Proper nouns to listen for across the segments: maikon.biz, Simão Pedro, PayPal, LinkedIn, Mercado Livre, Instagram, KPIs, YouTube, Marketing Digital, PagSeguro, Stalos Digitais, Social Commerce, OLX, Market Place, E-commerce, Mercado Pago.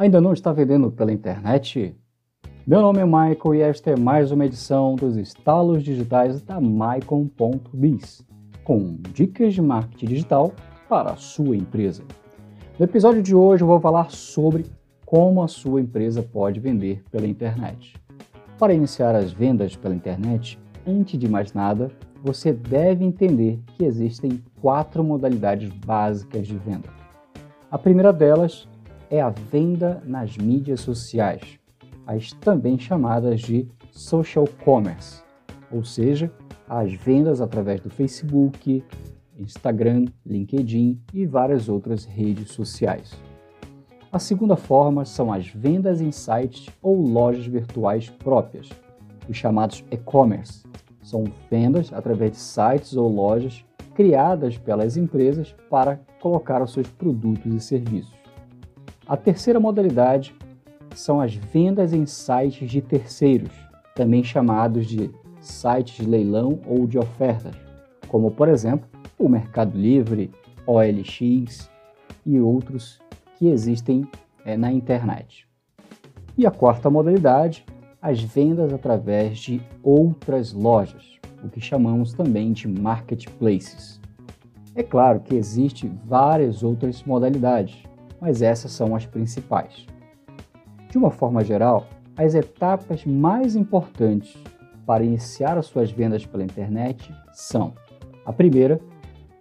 Ainda não está vendendo pela internet? Meu nome é Maicon e esta é mais uma edição dos Estalos Digitais da maikon.biz, com dicas de marketing digital para a sua empresa. No episódio de hoje eu vou falar sobre como a sua empresa pode vender pela internet. Para iniciar as vendas pela internet, antes de mais nada, você deve entender que existem 4 modalidades básicas de venda. A primeira delas é a venda nas mídias sociais, as também chamadas de Social Commerce, ou seja, as vendas através do Facebook, Instagram, LinkedIn e várias outras redes sociais. A segunda forma são as vendas em sites ou lojas virtuais próprias, os chamados e-commerce. São vendas através de sites ou lojas criadas pelas empresas para colocar os seus produtos e serviços. A terceira modalidade são as vendas em sites de terceiros, também chamados de sites de leilão ou de ofertas, como por exemplo o Mercado Livre, OLX e outros que existem na internet. E a quarta modalidade, as vendas através de outras lojas, o que chamamos também de Market Places. É claro que existem várias outras modalidades, mas essas são as principais. De uma forma geral, as etapas mais importantes para iniciar as suas vendas pela internet são: a primeira,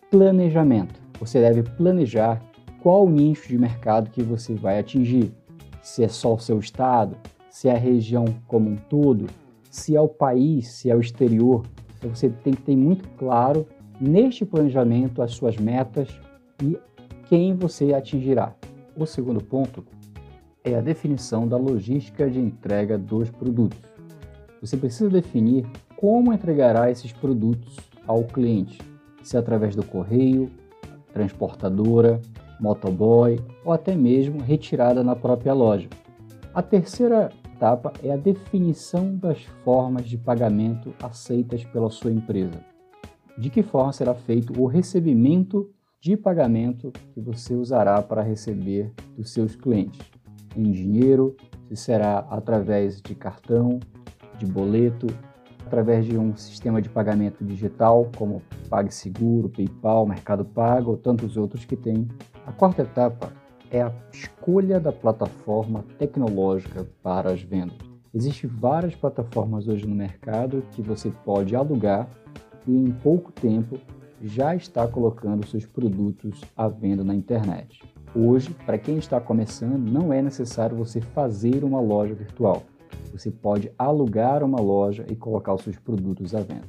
planejamento. Você deve planejar qual nicho de mercado que você vai atingir, se é só o seu estado, se é a região como um todo, se é o país, se é o exterior. Então você tem que ter muito claro neste planejamento as suas metas e quem você atingirá. O segundo ponto é a definição da logística de entrega dos produtos. Você precisa definir como entregará esses produtos ao cliente, se através do correio, transportadora, motoboy ou até mesmo retirada na própria loja. A terceira etapa é a definição das formas de pagamento aceitas pela sua empresa. De que forma será feito o recebimento de pagamento que você usará para receber dos seus clientes? Em dinheiro, se será através de cartão, de boleto, através de um sistema de pagamento digital como PagSeguro, PayPal, Mercado Pago ou tantos outros que tem. A quarta etapa é a escolha da plataforma tecnológica para as vendas. Existem várias plataformas hoje no mercado que você pode alugar e em pouco tempo já está colocando seus produtos à venda na internet. Hoje, para quem está começando, não é necessário você fazer uma loja virtual. Você pode alugar uma loja e colocar os seus produtos à venda.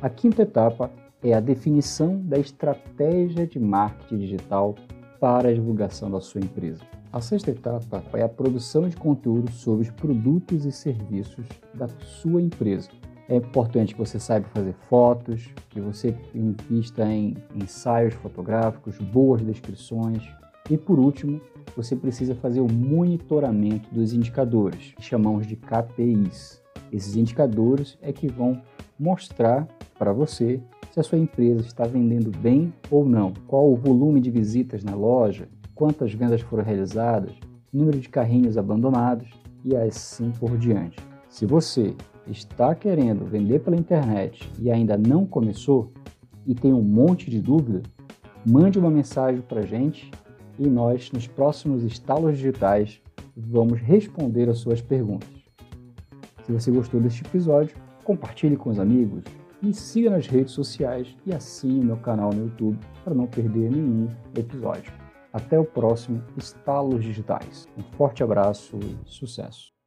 A quinta etapa é a definição da estratégia de marketing digital para a divulgação da sua empresa. A sexta etapa é a produção de conteúdo sobre os produtos e serviços da sua empresa. É importante que você saiba fazer fotos, que você invista em ensaios fotográficos, boas descrições e, por último, você precisa fazer o monitoramento dos indicadores, que chamamos de KPIs. Esses indicadores é que vão mostrar para você se a sua empresa está vendendo bem ou não, qual o volume de visitas na loja, quantas vendas foram realizadas, número de carrinhos abandonados e assim por diante. Se você está querendo vender pela internet e ainda não começou e tem um monte de dúvida, mande uma mensagem para a gente e nós, nos próximos Estalos Digitais, vamos responder as suas perguntas. Se você gostou deste episódio, compartilhe com os amigos, me siga nas redes sociais e assine o meu canal no YouTube para não perder nenhum episódio. Até o próximo Estalos Digitais. Um forte abraço e sucesso!